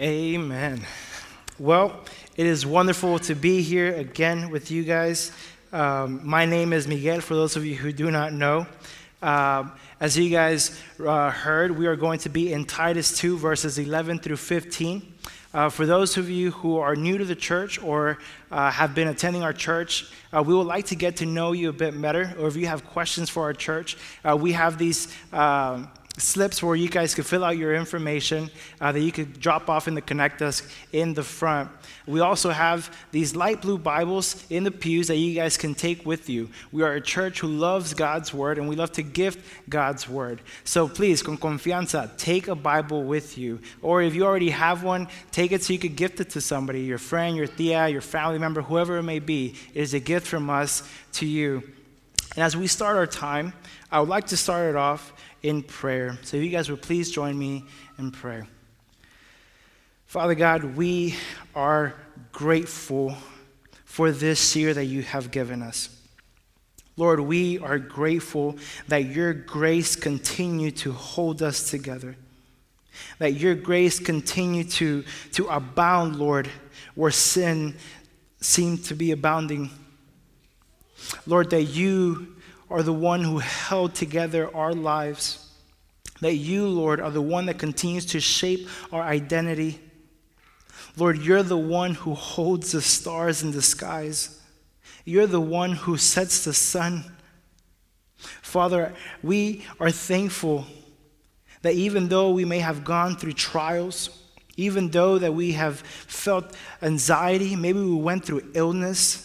Amen. Well, it is wonderful to be here again with you guys. My name is Miguel, for those of you who do not know. As you guys heard, we are going to be in Titus 2, verses 11 through 15. For those of you who are new to the church or have been attending our church, we would like to get to know you a bit better. Or if you have questions for our church, we have these slips where you guys could fill out your information that you could drop off in the Connect Desk in the front. We also have these light blue Bibles in the pews that you guys can take with you. We are a church who loves God's Word, and we love to gift God's Word. So please, con confianza, take a Bible with you. Or if you already have one, take it so you could gift it to somebody, your friend, your tía, your family member, whoever it may be. It is a gift from us to you. And as we start our time, I would like to start it off in prayer. So if you guys would please join me in prayer. Father God, we are grateful for this year that you have given us. Lord, we are grateful that your grace continue to hold us together, that your grace continue to abound, Lord, where sin seemed to be abounding. Lord, that you are the one who held together our lives, that you, Lord, are the one that continues to shape our identity. Lord, you're the one who holds the stars in the skies. You're the one who sets the sun. Father, we are thankful that even though we may have gone through trials, even though that we have felt anxiety, maybe we went through illness,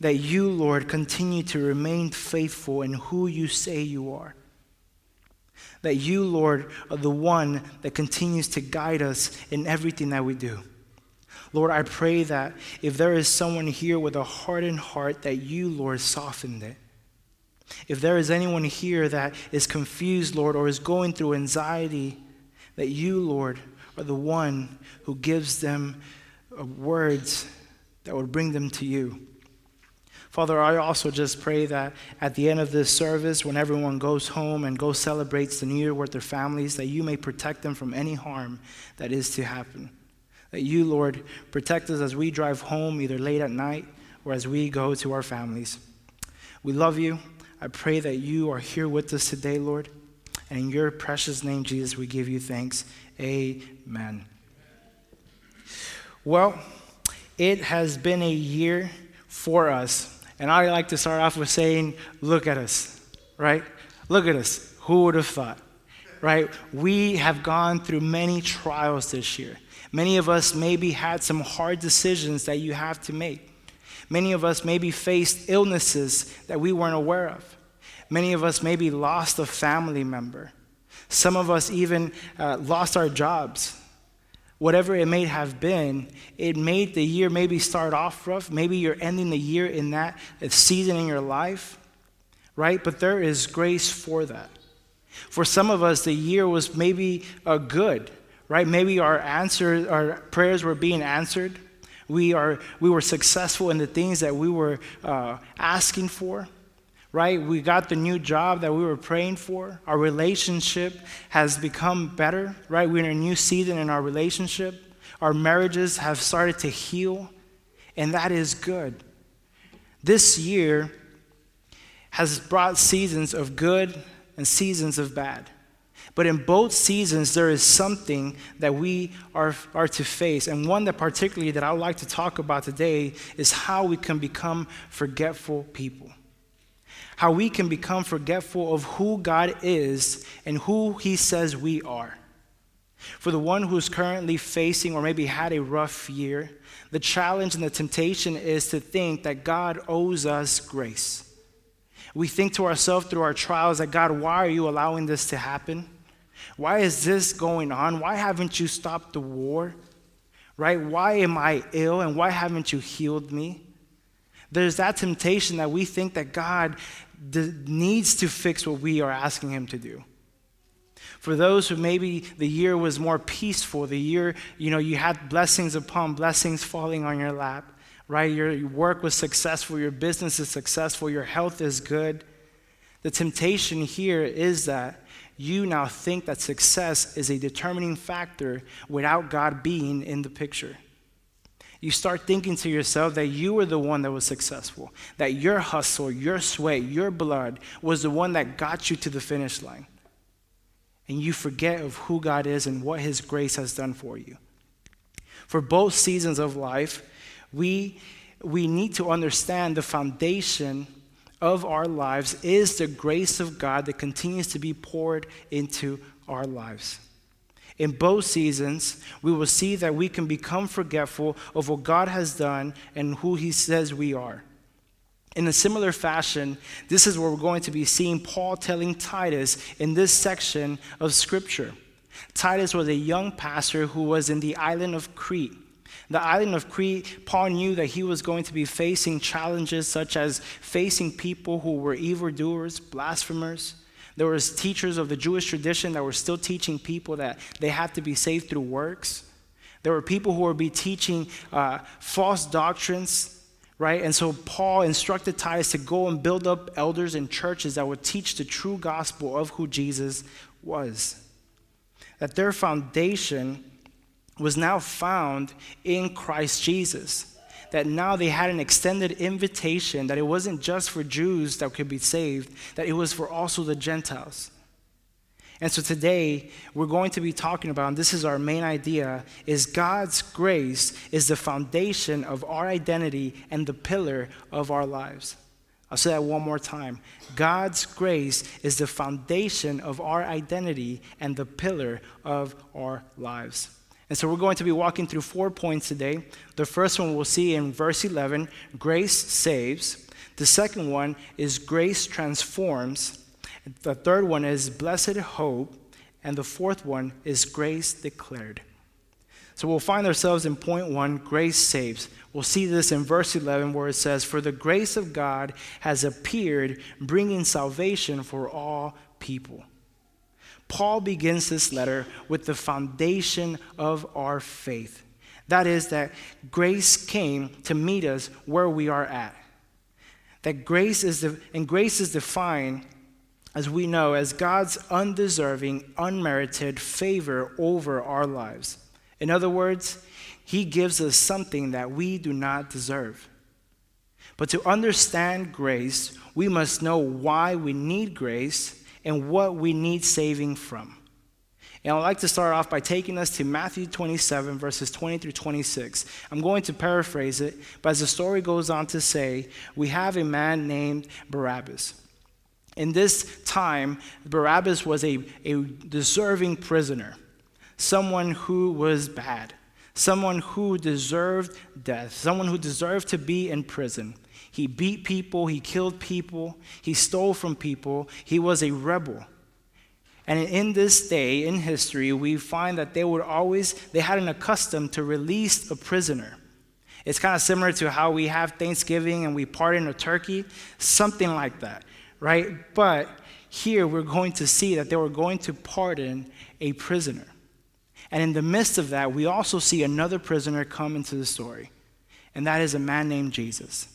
that you, Lord, continue to remain faithful in who you say you are. That you, Lord, are the one that continues to guide us in everything that we do. Lord, I pray that if there is someone here with a hardened heart, that you, Lord, softened it. If there is anyone here that is confused, Lord, or is going through anxiety, that you, Lord, are the one who gives them words that would bring them to you. Father, I also just pray that at the end of this service, when everyone goes home and goes celebrates the New Year with their families, that you may protect them from any harm that is to happen. That you, Lord, protect us as we drive home either late at night or as we go to our families. We love you. I pray that you are here with us today, Lord. And in your precious name, Jesus, we give you thanks. Amen. Well, it has been a year for us. And I like to start off with saying, look at us, right? Look at us. Who would have thought, right? We have gone through many trials this year. Many of us maybe had some hard decisions that you have to make. Many of us maybe faced illnesses that we weren't aware of. Many of us maybe lost a family member. Some of us even lost our jobs. Whatever it may have been, it made the year maybe start off rough. Maybe you're ending the year in that season in your life, right? But there is grace for that. For some of us, the year was maybe good, right? Maybe our prayers were being answered. We were successful in the things that we were asking for, right? We got the new job that we were praying for. Our relationship has become better, right? We're in a new season in our relationship. Our marriages have started to heal, and that is good. This year has brought seasons of good and seasons of bad. But in both seasons, there is something that we are to face. And one that particularly that I would like to talk about today is how we can become forgetful people. How we can become forgetful of who God is and who he says we are. For the one who's currently facing or maybe had a rough year, the challenge and the temptation is to think that God owes us grace. We think to ourselves through our trials that, God, why are you allowing this to happen? Why is this going on? Why haven't you stopped the war? Right? Why am I ill and why haven't you healed me? There's that temptation that we think that God needs to fix what we are asking him to do. For those who maybe the year was more peaceful, the year, you had blessings upon blessings falling on your lap, right? Your work was successful, your business is successful, your health is good. The temptation here is that you now think that success is a determining factor without God being in the picture. You start thinking to yourself that you were the one that was successful, that your hustle, your sweat, your blood was the one that got you to the finish line. And you forget of who God is and what his grace has done for you. For both seasons of life, we need to understand the foundation of our lives is the grace of God that continues to be poured into our lives. In both seasons, we will see that we can become forgetful of what God has done and who he says we are. In a similar fashion, this is where we're going to be seeing Paul telling Titus in this section of Scripture. Titus was a young pastor who was in the island of Crete. The island of Crete, Paul knew that he was going to be facing challenges such as facing people who were evildoers, blasphemers. There was teachers of the Jewish tradition that were still teaching people that they had to be saved through works. There were people who would be teaching false doctrines, right? And so Paul instructed Titus to go and build up elders and churches that would teach the true gospel of who Jesus was. That their foundation was now found in Christ Jesus. That now they had an extended invitation, that it wasn't just for Jews that could be saved, that it was for also the Gentiles. And so today, we're going to be talking about, and this is our main idea, is God's grace is the foundation of our identity and the pillar of our lives. I'll say that one more time. God's grace is the foundation of our identity and the pillar of our lives. And so we're going to be walking through 4 points today. The first one we'll see in verse 11, grace saves. The second one is grace transforms. The third one is blessed hope. And the fourth one is grace declared. So we'll find ourselves in point 1, grace saves. We'll see this in verse 11 where it says, "For the grace of God has appeared, bringing salvation for all people." Paul begins this letter with the foundation of our faith. That is that grace came to meet us where we are at. That grace is defined, as we know, as God's undeserving, unmerited favor over our lives. In other words, he gives us something that we do not deserve. But to understand grace, we must know why we need grace and what we need saving from. And I'd like to start off by taking us to Matthew 27, verses 20 through 26. I'm going to paraphrase it, but as the story goes on to say, we have a man named Barabbas. In this time, Barabbas was a deserving prisoner, someone who was bad, someone who deserved death, someone who deserved to be in prison. He beat people, he killed people, he stole from people, he was a rebel. And in this day in history, we find that they had an custom to release a prisoner. It's kind of similar to how we have Thanksgiving and we pardon a turkey, something like that, right? But here we're going to see that they were going to pardon a prisoner. And in the midst of that, we also see another prisoner come into the story, and that is a man named Jesus.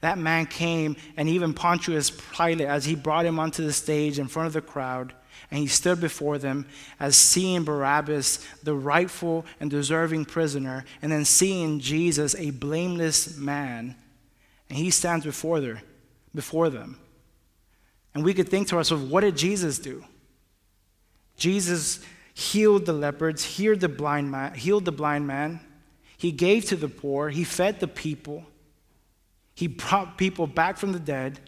That man came, and even Pontius Pilate, as he brought him onto the stage in front of the crowd, and he stood before them as seeing Barabbas, the rightful and deserving prisoner, and then seeing Jesus, a blameless man, and he stands before them. And we could think to ourselves, what did Jesus do? Jesus healed the lepers, healed the blind man. He gave to the poor. He fed the people. He brought people back from the dead.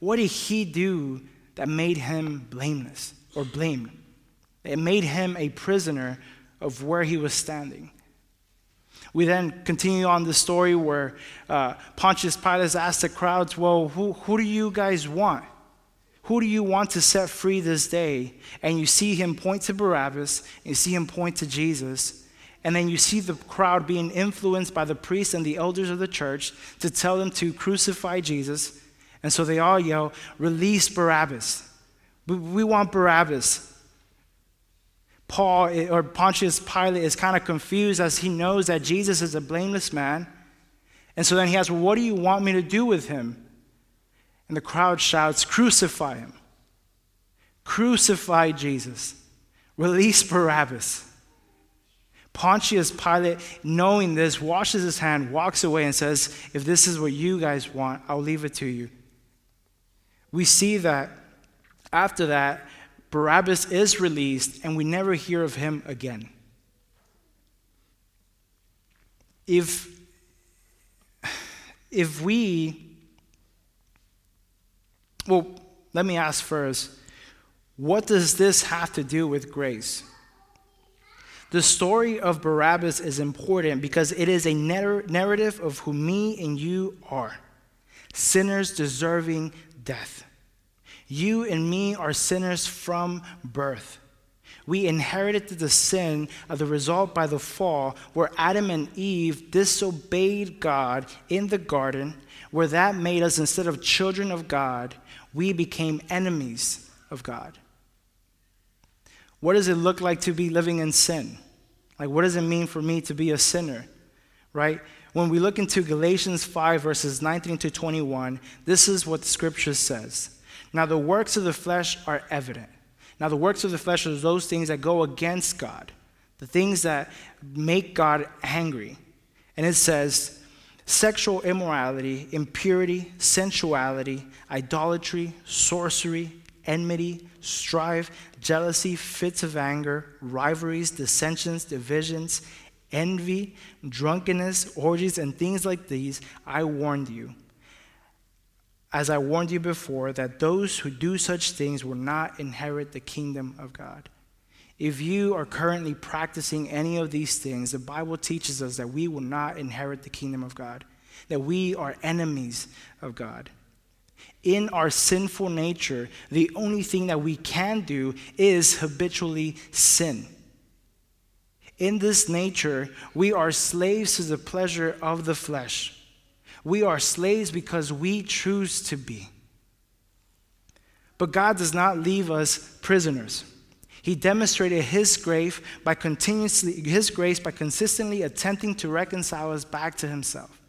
What did he do that made him blameless or blamed? It made him a prisoner of where he was standing. We then continue on the story where Pontius Pilate asked the crowds, well, who do you guys want? Who do you want to set free this day? And you see him point to Barabbas, and you see him point to Jesus. And then you see the crowd being influenced by the priests and the elders of the church to tell them to crucify Jesus. And so they all yell, "Release Barabbas. We want Barabbas." Pontius Pilate is kind of confused as he knows that Jesus is a blameless man. And so then he asks, "Well, what do you want me to do with him?" And the crowd shouts, "Crucify him. Crucify Jesus. Release Barabbas. Pontius Pilate, knowing this, washes his hand, walks away, and says, if this is what you guys want, I'll leave it to you. We see that after that, Barabbas is released, and we never hear of him again. If we, well, let me ask first, what does this have to do with grace? The story of Barabbas is important because it is a narrative of who me and you are, sinners deserving death. You and me are sinners from birth. We inherited the sin of the result by the fall, where Adam and Eve disobeyed God in the garden, where that made us, instead of children of God, we became enemies of God. What does it look like to be living in sin? Like, what does it mean for me to be a sinner, right? When we look into Galatians 5, verses 19 to 21, this is what the scripture says. Now, the works of the flesh are evident. Now, the works of the flesh are those things that go against God, the things that make God angry. And it says, sexual immorality, impurity, sensuality, idolatry, sorcery, enmity, strife, jealousy, fits of anger, rivalries, dissensions, divisions, envy, drunkenness, orgies, and things like these. I warned you, as I warned you before, that those who do such things will not inherit the kingdom of God. If you are currently practicing any of these things, the Bible teaches us that we will not inherit the kingdom of God, that we are enemies of God. In our sinful nature, the only thing that we can do is habitually sin. In this nature, we are slaves to the pleasure of the flesh. We are slaves because we choose to be. But God does not leave us prisoners. He demonstrated His grace by consistently attempting to reconcile us back to Himself.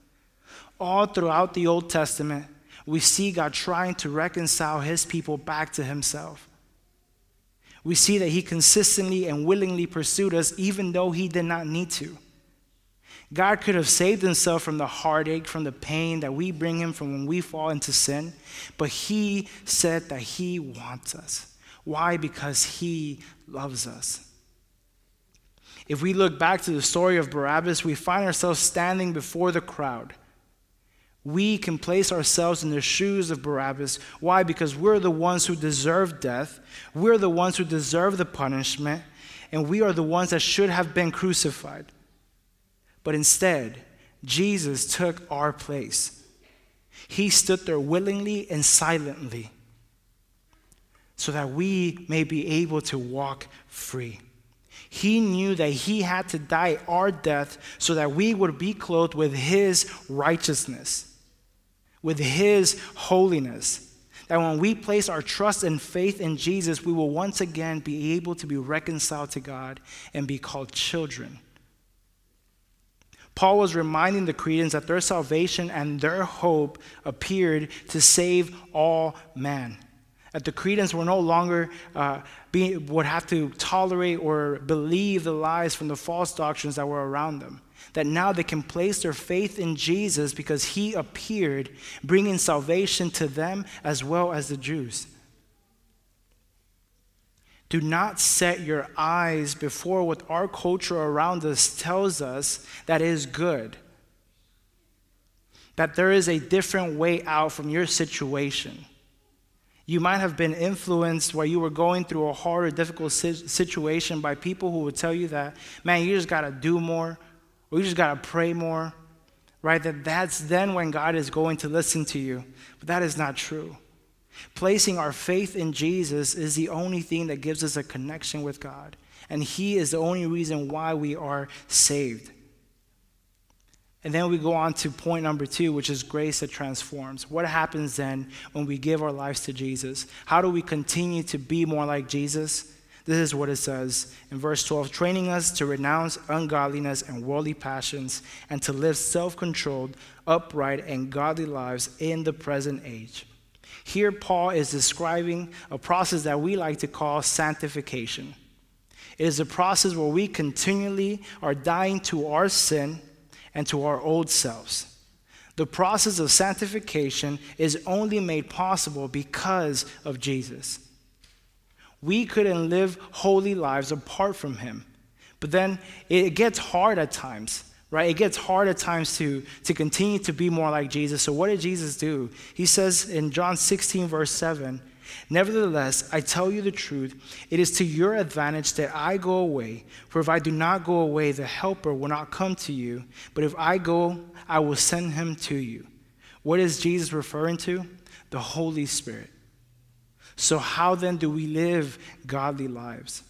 All throughout the Old Testament, we see God trying to reconcile His people back to Himself. We see that He consistently and willingly pursued us even though He did not need to. God could have saved Himself from the heartache, from the pain that we bring Him from when we fall into sin, but He said that He wants us. Why? Because He loves us. If we look back to the story of Barabbas, we find ourselves standing before the crowd. We can place ourselves in the shoes of Barabbas. Why? Because we're the ones who deserve death. We're the ones who deserve the punishment, and we are the ones that should have been crucified. But instead, Jesus took our place. He stood there willingly and silently so that we may be able to walk free. He knew that He had to die our death so that we would be clothed with His righteousness, with His holiness. That when we place our trust and faith in Jesus, we will once again be able to be reconciled to God and be called children. Paul was reminding the Cretans that their salvation and their hope appeared to save all man. That the Cretans were no longer would have to tolerate or believe the lies from the false doctrines that were around them. That now they can place their faith in Jesus because He appeared, bringing salvation to them as well as the Jews. Do not set your eyes before what our culture around us tells us that is good. That there is a different way out from your situation. You might have been influenced while you were going through a hard or difficult situation by people who would tell you that, man, you just got to do more, or you just got to pray more, right? That's then when God is going to listen to you. But that is not true. Placing our faith in Jesus is the only thing that gives us a connection with God, and He is the only reason why we are saved. And then we go on to point number 2, which is grace that transforms. What happens then when we give our lives to Jesus? How do we continue to be more like Jesus? This is what it says in verse 12, training us to renounce ungodliness and worldly passions and to live self-controlled, upright, and godly lives in the present age, Here, Paul is describing a process that we like to call sanctification. It is a process where we continually are dying to our sin and to our old selves. The process of sanctification is only made possible because of Jesus. We couldn't live holy lives apart from him. But then it gets hard at times, right? It gets hard at times to continue to be more like Jesus. So what did Jesus do? He says in John 16, verse 7, "Nevertheless, I tell you the truth, it is to your advantage that I go away. For if I do not go away, the Helper will not come to you. But if I go, I will send him to you." What is Jesus referring to? The Holy Spirit. So how then do we live godly lives?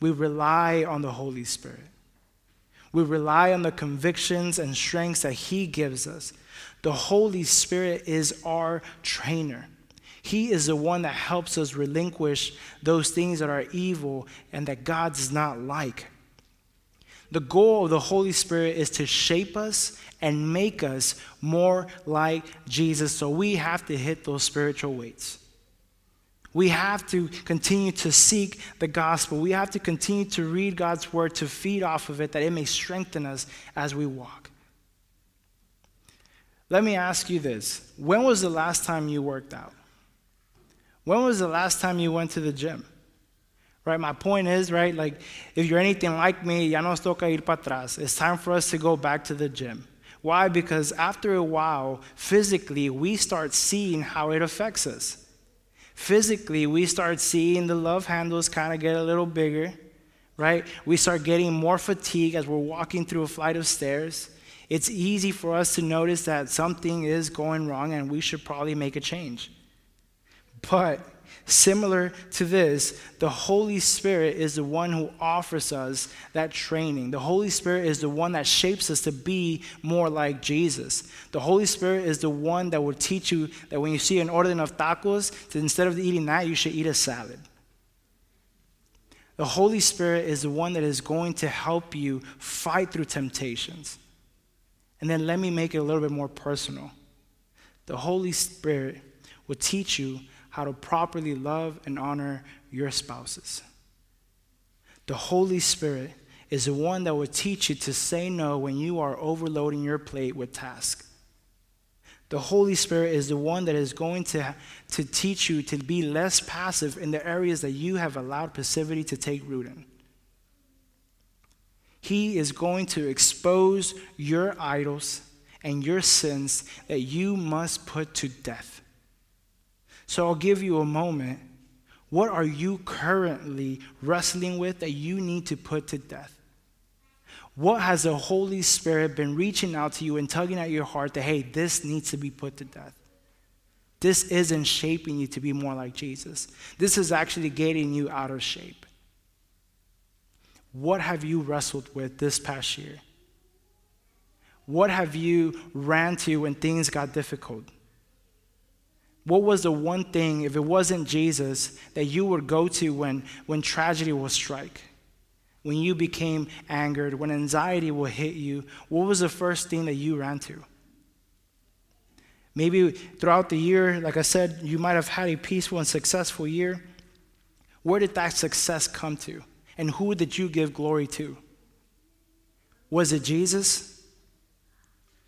We rely on the Holy Spirit. We rely on the convictions and strengths that he gives us. The Holy Spirit is our trainer. He is the one that helps us relinquish those things that are evil and that God does not like. The goal of the Holy Spirit is to shape us and make us more like Jesus. So we have to hit those spiritual weights. We have to continue to seek the gospel. We have to continue to read God's word to feed off of it, that it may strengthen us as we walk. Let me ask you this. When was the last time you worked out? When was the last time you went to the gym? Right? My point is, right, like, if you're anything like me, ya nos toca ir para atrás. It's time for us to go back to the gym. Why? Because after a while, physically, we start seeing how it affects us. Physically, we start seeing the love handles kind of get a little bigger, right? We start getting more fatigue as we're walking through a flight of stairs. It's easy for us to notice that something is going wrong and we should probably make a change. But similar to this, the Holy Spirit is the one who offers us that training. The Holy Spirit is the one that shapes us to be more like Jesus. The Holy Spirit is the one that will teach you that when you see an order of tacos, that instead of eating that, you should eat a salad. The Holy Spirit is the one that is going to help you fight through temptations. And then let me make it a little bit more personal. The Holy Spirit will teach you how to properly love and honor your spouses. The Holy Spirit is the one that will teach you to say no when you are overloading your plate with tasks. The Holy Spirit is the one that is going to teach you to be less passive in the areas that you have allowed passivity to take root in. He is going to expose your idols and your sins that you must put to death. So I'll give you a moment. What are you currently wrestling with that you need to put to death? What has the Holy Spirit been reaching out to you and tugging at your heart that, hey, this needs to be put to death? This isn't shaping you to be more like Jesus. This is actually getting you out of shape. What have you wrestled with this past year? What have you ran to when things got difficult? What was the one thing, if it wasn't Jesus, that you would go to when tragedy will strike? When you became angered, when anxiety will hit you, what was the first thing that you ran to? Maybe throughout the year, like I said, you might have had a peaceful and successful year. Where did that success come to? And who did you give glory to? Was it Jesus?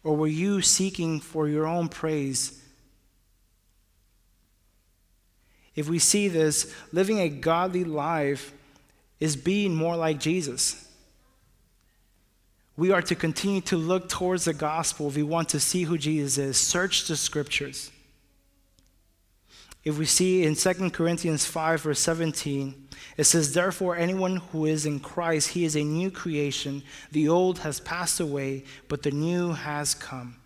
Or were you seeking for your own praise? If we see this, living a godly life is being more like Jesus. We are to continue to look towards the gospel if we want to see who Jesus is. Search the scriptures. If we see in 2 Corinthians 5, verse 17, it says, "Therefore, anyone who is in Christ, he is a new creation. The old has passed away, but the new has come."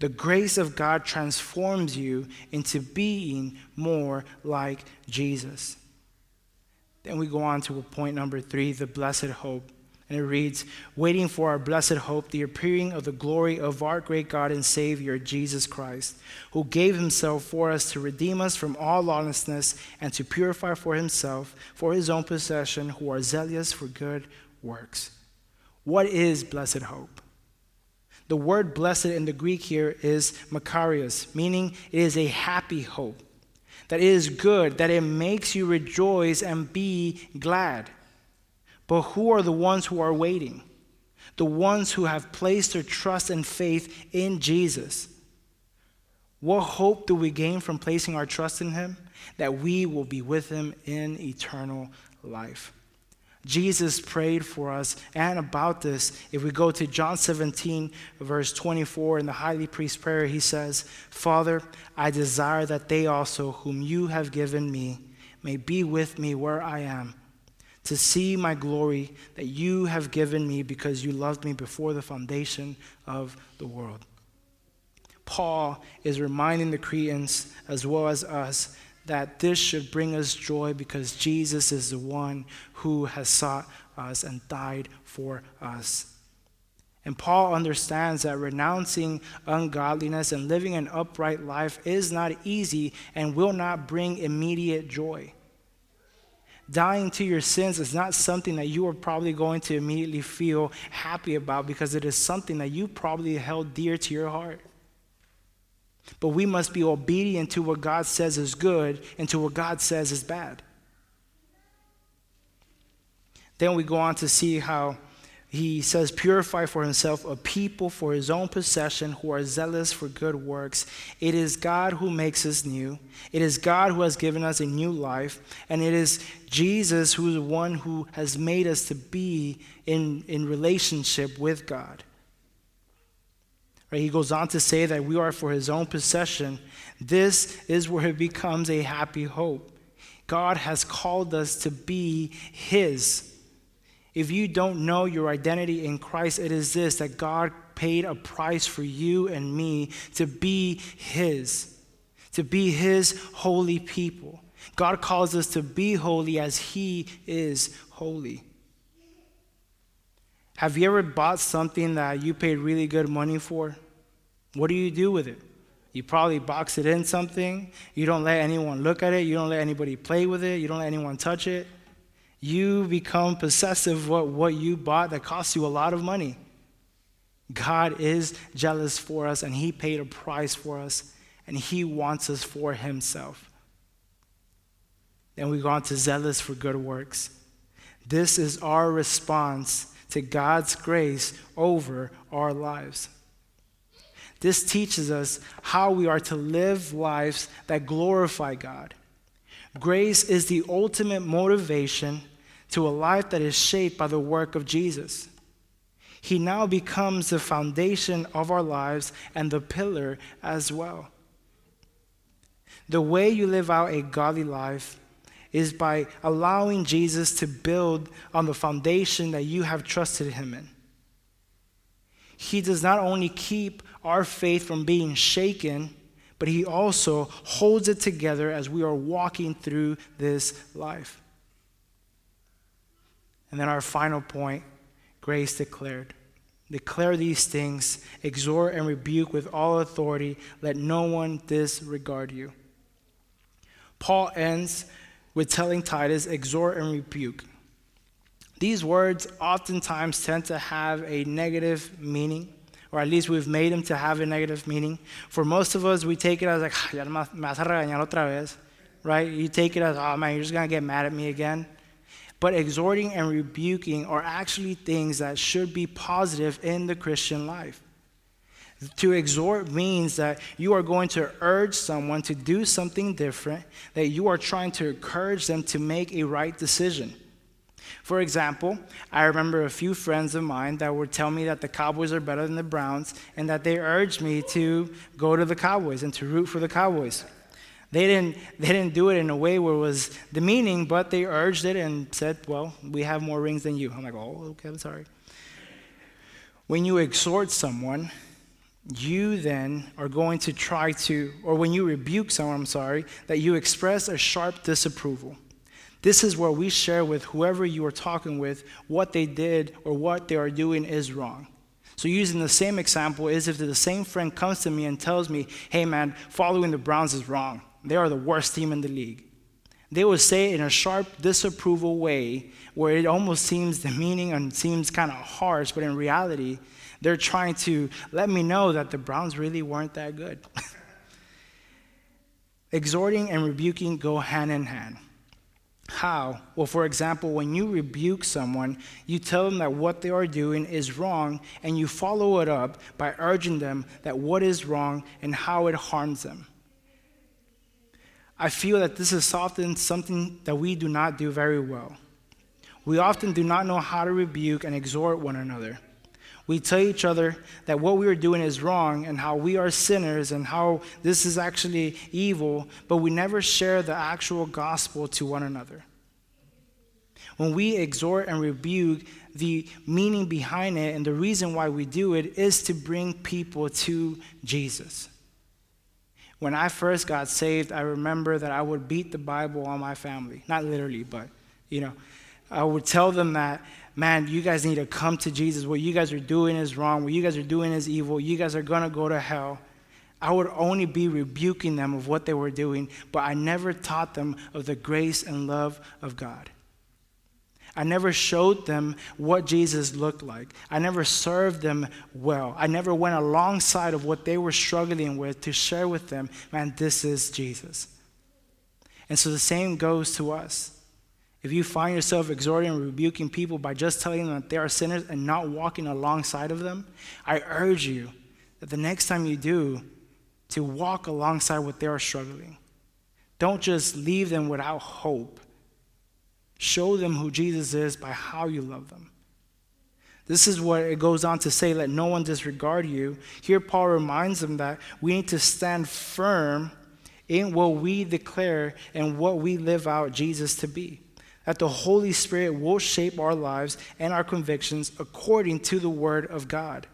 The grace of God transforms you into being more like Jesus. Then we go on to point number 3, the blessed hope. And it reads, "Waiting for our blessed hope, the appearing of the glory of our great God and Savior, Jesus Christ, who gave himself for us to redeem us from all lawlessness and to purify for himself, for his own possession, who are zealous for good works." What is blessed hope? The word blessed in the Greek here is makarios, meaning it is a happy hope. that it is good, that it makes you rejoice and be glad. But who are the ones who are waiting? The ones who have placed their trust and faith in Jesus. What hope do we gain from placing our trust in him? That we will be with him in eternal life. Jesus prayed for us and about this. If we go to John 17, verse 24, in the high priest prayer, he says, Father, I desire that they also whom you have given me may be with me where I am, to see my glory that you have given me because you loved me before the foundation of the world. Paul is reminding the Cretans as well as us that this should bring us joy because Jesus is the one who has sought us and died for us. And Paul understands that renouncing ungodliness and living an upright life is not easy and will not bring immediate joy. Dying to your sins is not something that you are probably going to immediately feel happy about because it is something that you probably held dear to your heart. But we must be obedient to what God says is good and to what God says is bad. Then we go on to see how he says, purify for himself a people for his own possession who are zealous for good works. It is God who makes us new. It is God who has given us a new life. And it is Jesus who is the one who has made us to be in relationship with God. He goes on to say that we are for his own possession. This is where it becomes a happy hope. God has called us to be his. If you don't know your identity in Christ, it is this, that God paid a price for you and me to be his holy people. God calls us to be holy as he is holy. Have you ever bought something that you paid really good money for? What do you do with it? You probably box it in something. You don't let anyone look at it. You don't let anybody play with it. You don't let anyone touch it. You become possessive of what you bought that cost you a lot of money. God is jealous for us, and he paid a price for us, and he wants us for himself. Then we go on to zealous for good works. This is our response to God's grace over our lives. This teaches us how we are to live lives that glorify God. Grace is the ultimate motivation to a life that is shaped by the work of Jesus. He now becomes the foundation of our lives and the pillar as well. The way you live out a godly life is by allowing Jesus to build on the foundation that you have trusted him in. He does not only keep our faith from being shaken, but he also holds it together as we are walking through this life. And then our final point, grace declared. Declare these things, exhort and rebuke with all authority, let no one disregard you. Paul ends with telling Titus, exhort and rebuke. These words oftentimes tend to have a negative meaning, or at least we've made them to have a negative meaning. For most of us, we take it as like, ya me vas a regañar otra vez, right? You take it as, oh man, you're just gonna get mad at me again. But exhorting and rebuking are actually things that should be positive in the Christian life. To exhort means that you are going to urge someone to do something different, that you are trying to encourage them to make a right decision. For example, I remember a few friends of mine that would tell me that the Cowboys are better than the Browns and that they urged me to go to the Cowboys and to root for the Cowboys. They didn't do it in a way where it was demeaning, but they urged it and said, well, we have more rings than you. I'm like, oh, okay, I'm sorry. When you exhort someone, you then are going to try to, or when you rebuke someone, that you express a sharp disapproval. This is where we share with whoever you are talking with what they did or what they are doing is wrong. So using the same example is if the same friend comes to me and tells me, hey man, following the Browns is wrong. They are the worst team in the league. They will say it in a sharp disapproval way where it almost seems demeaning and seems kind of harsh, but in reality, they're trying to let me know that the Browns really weren't that good. Exhorting and rebuking go hand in hand. How? Well, for example, when you rebuke someone, you tell them that what they are doing is wrong, and you follow it up by urging them that what is wrong and how it harms them. I feel that this is often something that we do not do very well. We often do not know how to rebuke and exhort one another. We tell each other that what we are doing is wrong and how we are sinners and how this is actually evil, but we never share the actual gospel to one another. When we exhort and rebuke, the meaning behind it and the reason why we do it is to bring people to Jesus. When I first got saved, I remember that I would beat the Bible on my family. Not literally, but, I would tell them that, man, you guys need to come to Jesus. What you guys are doing is wrong. What you guys are doing is evil. You guys are going to go to hell. I would only be rebuking them of what they were doing, but I never taught them of the grace and love of God. I never showed them what Jesus looked like. I never served them well. I never went alongside of what they were struggling with to share with them, man, this is Jesus. And so the same goes to us. If you find yourself exhorting and rebuking people by just telling them that they are sinners and not walking alongside of them, I urge you that the next time you do, to walk alongside what they are struggling. Don't just leave them without hope. Show them who Jesus is by how you love them. This is what it goes on to say, let no one disregard you. Here Paul reminds them that we need to stand firm in what we declare and what we live out Jesus to be. That the Holy Spirit will shape our lives and our convictions according to the Word of God.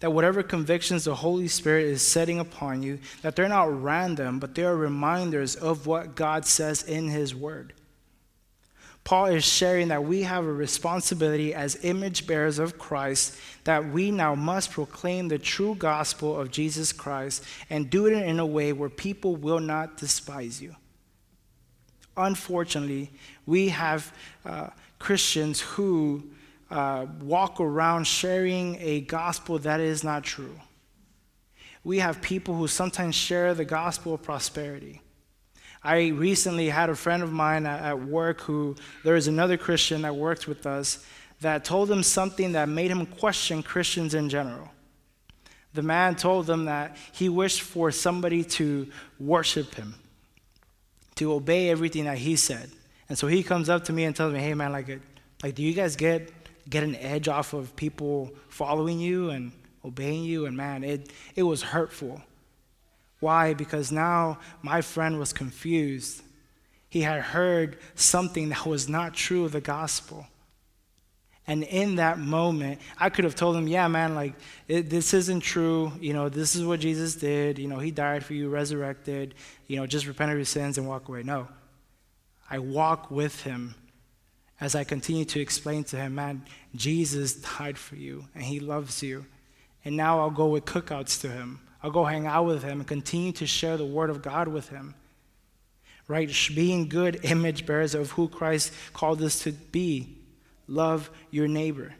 That whatever convictions the Holy Spirit is setting upon you, that they're not random, but they are reminders of what God says in His Word. Paul is sharing that we have a responsibility as image bearers of Christ, that we now must proclaim the true gospel of Jesus Christ and do it in a way where people will not despise you. Unfortunately, we have Christians who walk around sharing a gospel that is not true. We have people who sometimes share the gospel of prosperity. I recently had a friend of mine at work who, there is another Christian that worked with us that told him something that made him question Christians in general. The man told them that he wished for somebody to worship him, to obey everything that he said. And so he comes up to me and tells me, hey man, do you guys get an edge off of people following you and obeying you? And man, it was hurtful. Why? Because now my friend was confused. He had heard something that was not true of the gospel. And in that moment, I could have told him, yeah, man, this isn't true. This is what Jesus did. He died for you, resurrected. Just repent of your sins and walk away. No, I walk with him as I continue to explain to him, man, Jesus died for you and he loves you. And now I'll go with cookouts to him. I'll go hang out with him and continue to share the word of God with him. Right? Being good image bearers of who Christ called us to be. Love your neighbor.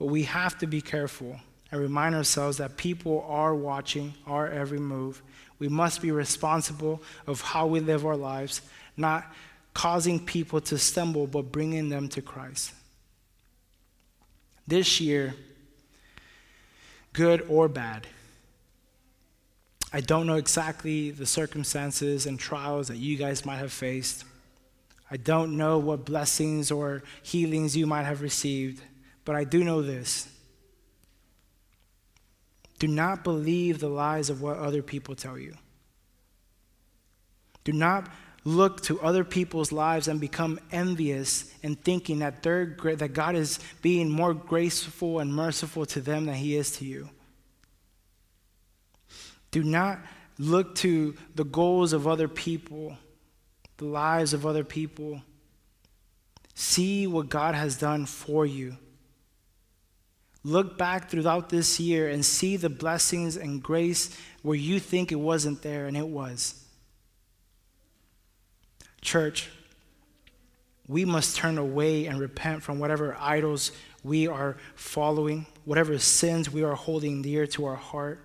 But we have to be careful and remind ourselves that people are watching our every move. We must be responsible of how we live our lives, not causing people to stumble, but bringing them to Christ. This year, good or bad, I don't know exactly the circumstances and trials that you guys might have faced. I don't know what blessings or healings you might have received, but I do know this. Do not believe the lies of what other people tell you. Do not look to other people's lives and become envious and thinking that that God is being more graceful and merciful to them than He is to you. Do not look to the goals of other people, the lives of other people. See what God has done for you. Look back throughout this year and see the blessings and grace where you think it wasn't there, and it was. Church, we must turn away and repent from whatever idols we are following, whatever sins we are holding dear to our heart.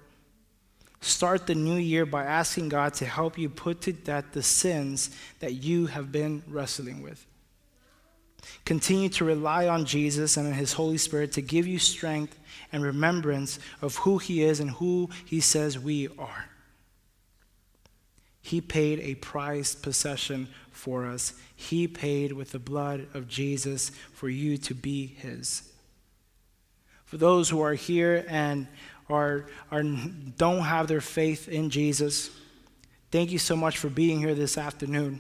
Start the new year by asking God to help you put to death the sins that you have been wrestling with. Continue to rely on Jesus and his Holy Spirit to give you strength and remembrance of who he is and who he says we are. He paid a prized possession for us. He paid with the blood of Jesus for you to be his. For those who are here and don't have their faith in Jesus, thank you so much for being here this afternoon.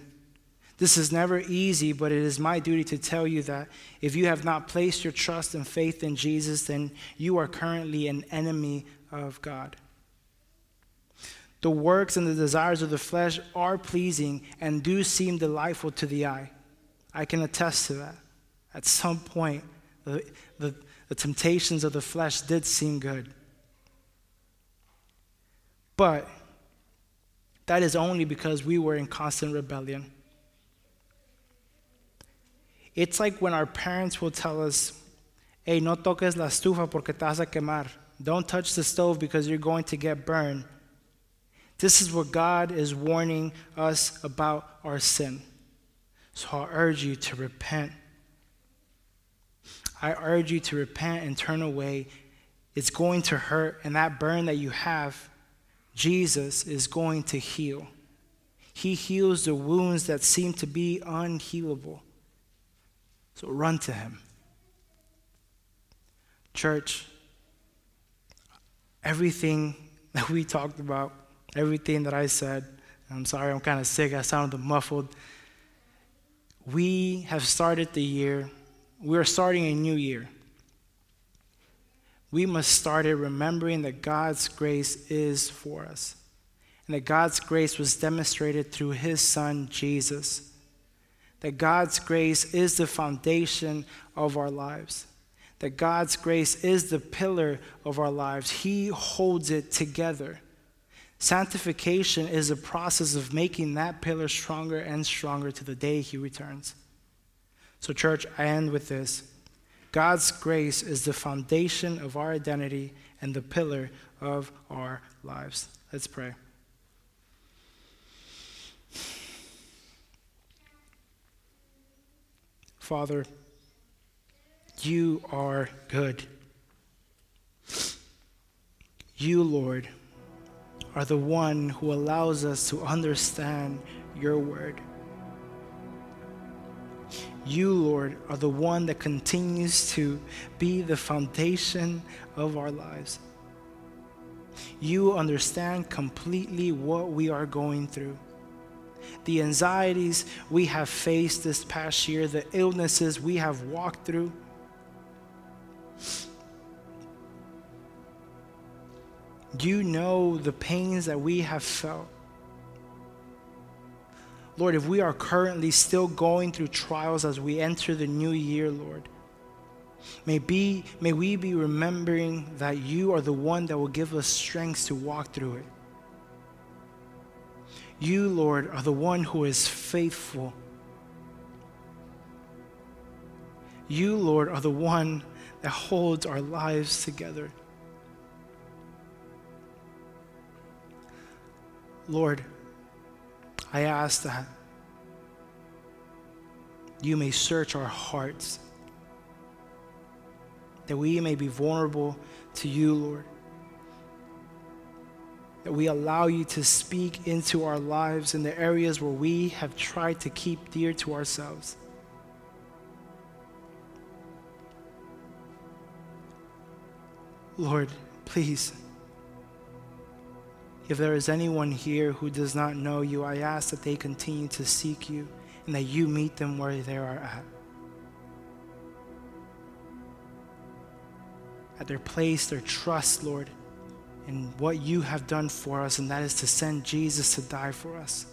This is never easy, but it is my duty to tell you that if you have not placed your trust and faith in Jesus, then you are currently an enemy of God. The works and the desires of the flesh are pleasing and do seem delightful to the eye. I can attest to that. At some point, the temptations of the flesh did seem good. But that is only because we were in constant rebellion. It's like when our parents will tell us, hey, no toques la estufa porque te vas a quemar. Don't touch the stove because you're going to get burned. This is what God is warning us about our sin. So I urge you to repent. I urge you to repent and turn away. It's going to hurt, and that burn that you have, Jesus is going to heal. He heals the wounds that seem to be unhealable. So run to him. Church, everything that we talked about, everything that I said, I'm sorry, I'm kind of sick, I sounded muffled. We have started the year, we are starting a new year. We must start it remembering that God's grace is for us and that God's grace was demonstrated through his son, Jesus. That God's grace is the foundation of our lives. That God's grace is the pillar of our lives. He holds it together. Sanctification is a process of making that pillar stronger and stronger to the day he returns. So church, I end with this. God's grace is the foundation of our identity and the pillar of our lives. Let's pray. Father, you are good. You, Lord, are the one who allows us to understand your word. You, Lord, are the one that continues to be the foundation of our lives. You understand completely what we are going through. The anxieties we have faced this past year, the illnesses we have walked through. You know the pains that we have felt. Lord, if we are currently still going through trials as we enter the new year, Lord, may we be remembering that you are the one that will give us strength to walk through it. You, Lord, are the one who is faithful. You, Lord, are the one that holds our lives together. Lord, I ask that you may search our hearts, that we may be vulnerable to you, Lord. That we allow you to speak into our lives in the areas where we have tried to keep dear to ourselves. Lord, please, if there is anyone here who does not know you, I ask that they continue to seek you and that you meet them where they are at their place, their trust, Lord, and what you have done for us, and that is to send Jesus to die for us.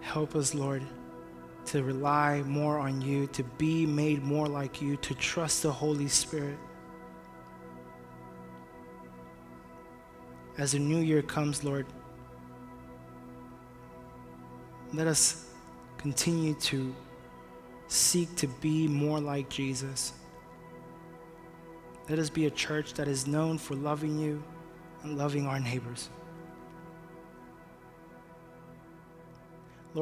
Help us, Lord, to rely more on you, to be made more like you, to trust the Holy Spirit. As the new year comes, Lord, let us continue to seek to be more like Jesus. Let us be a church that is known for loving you and loving our neighbors.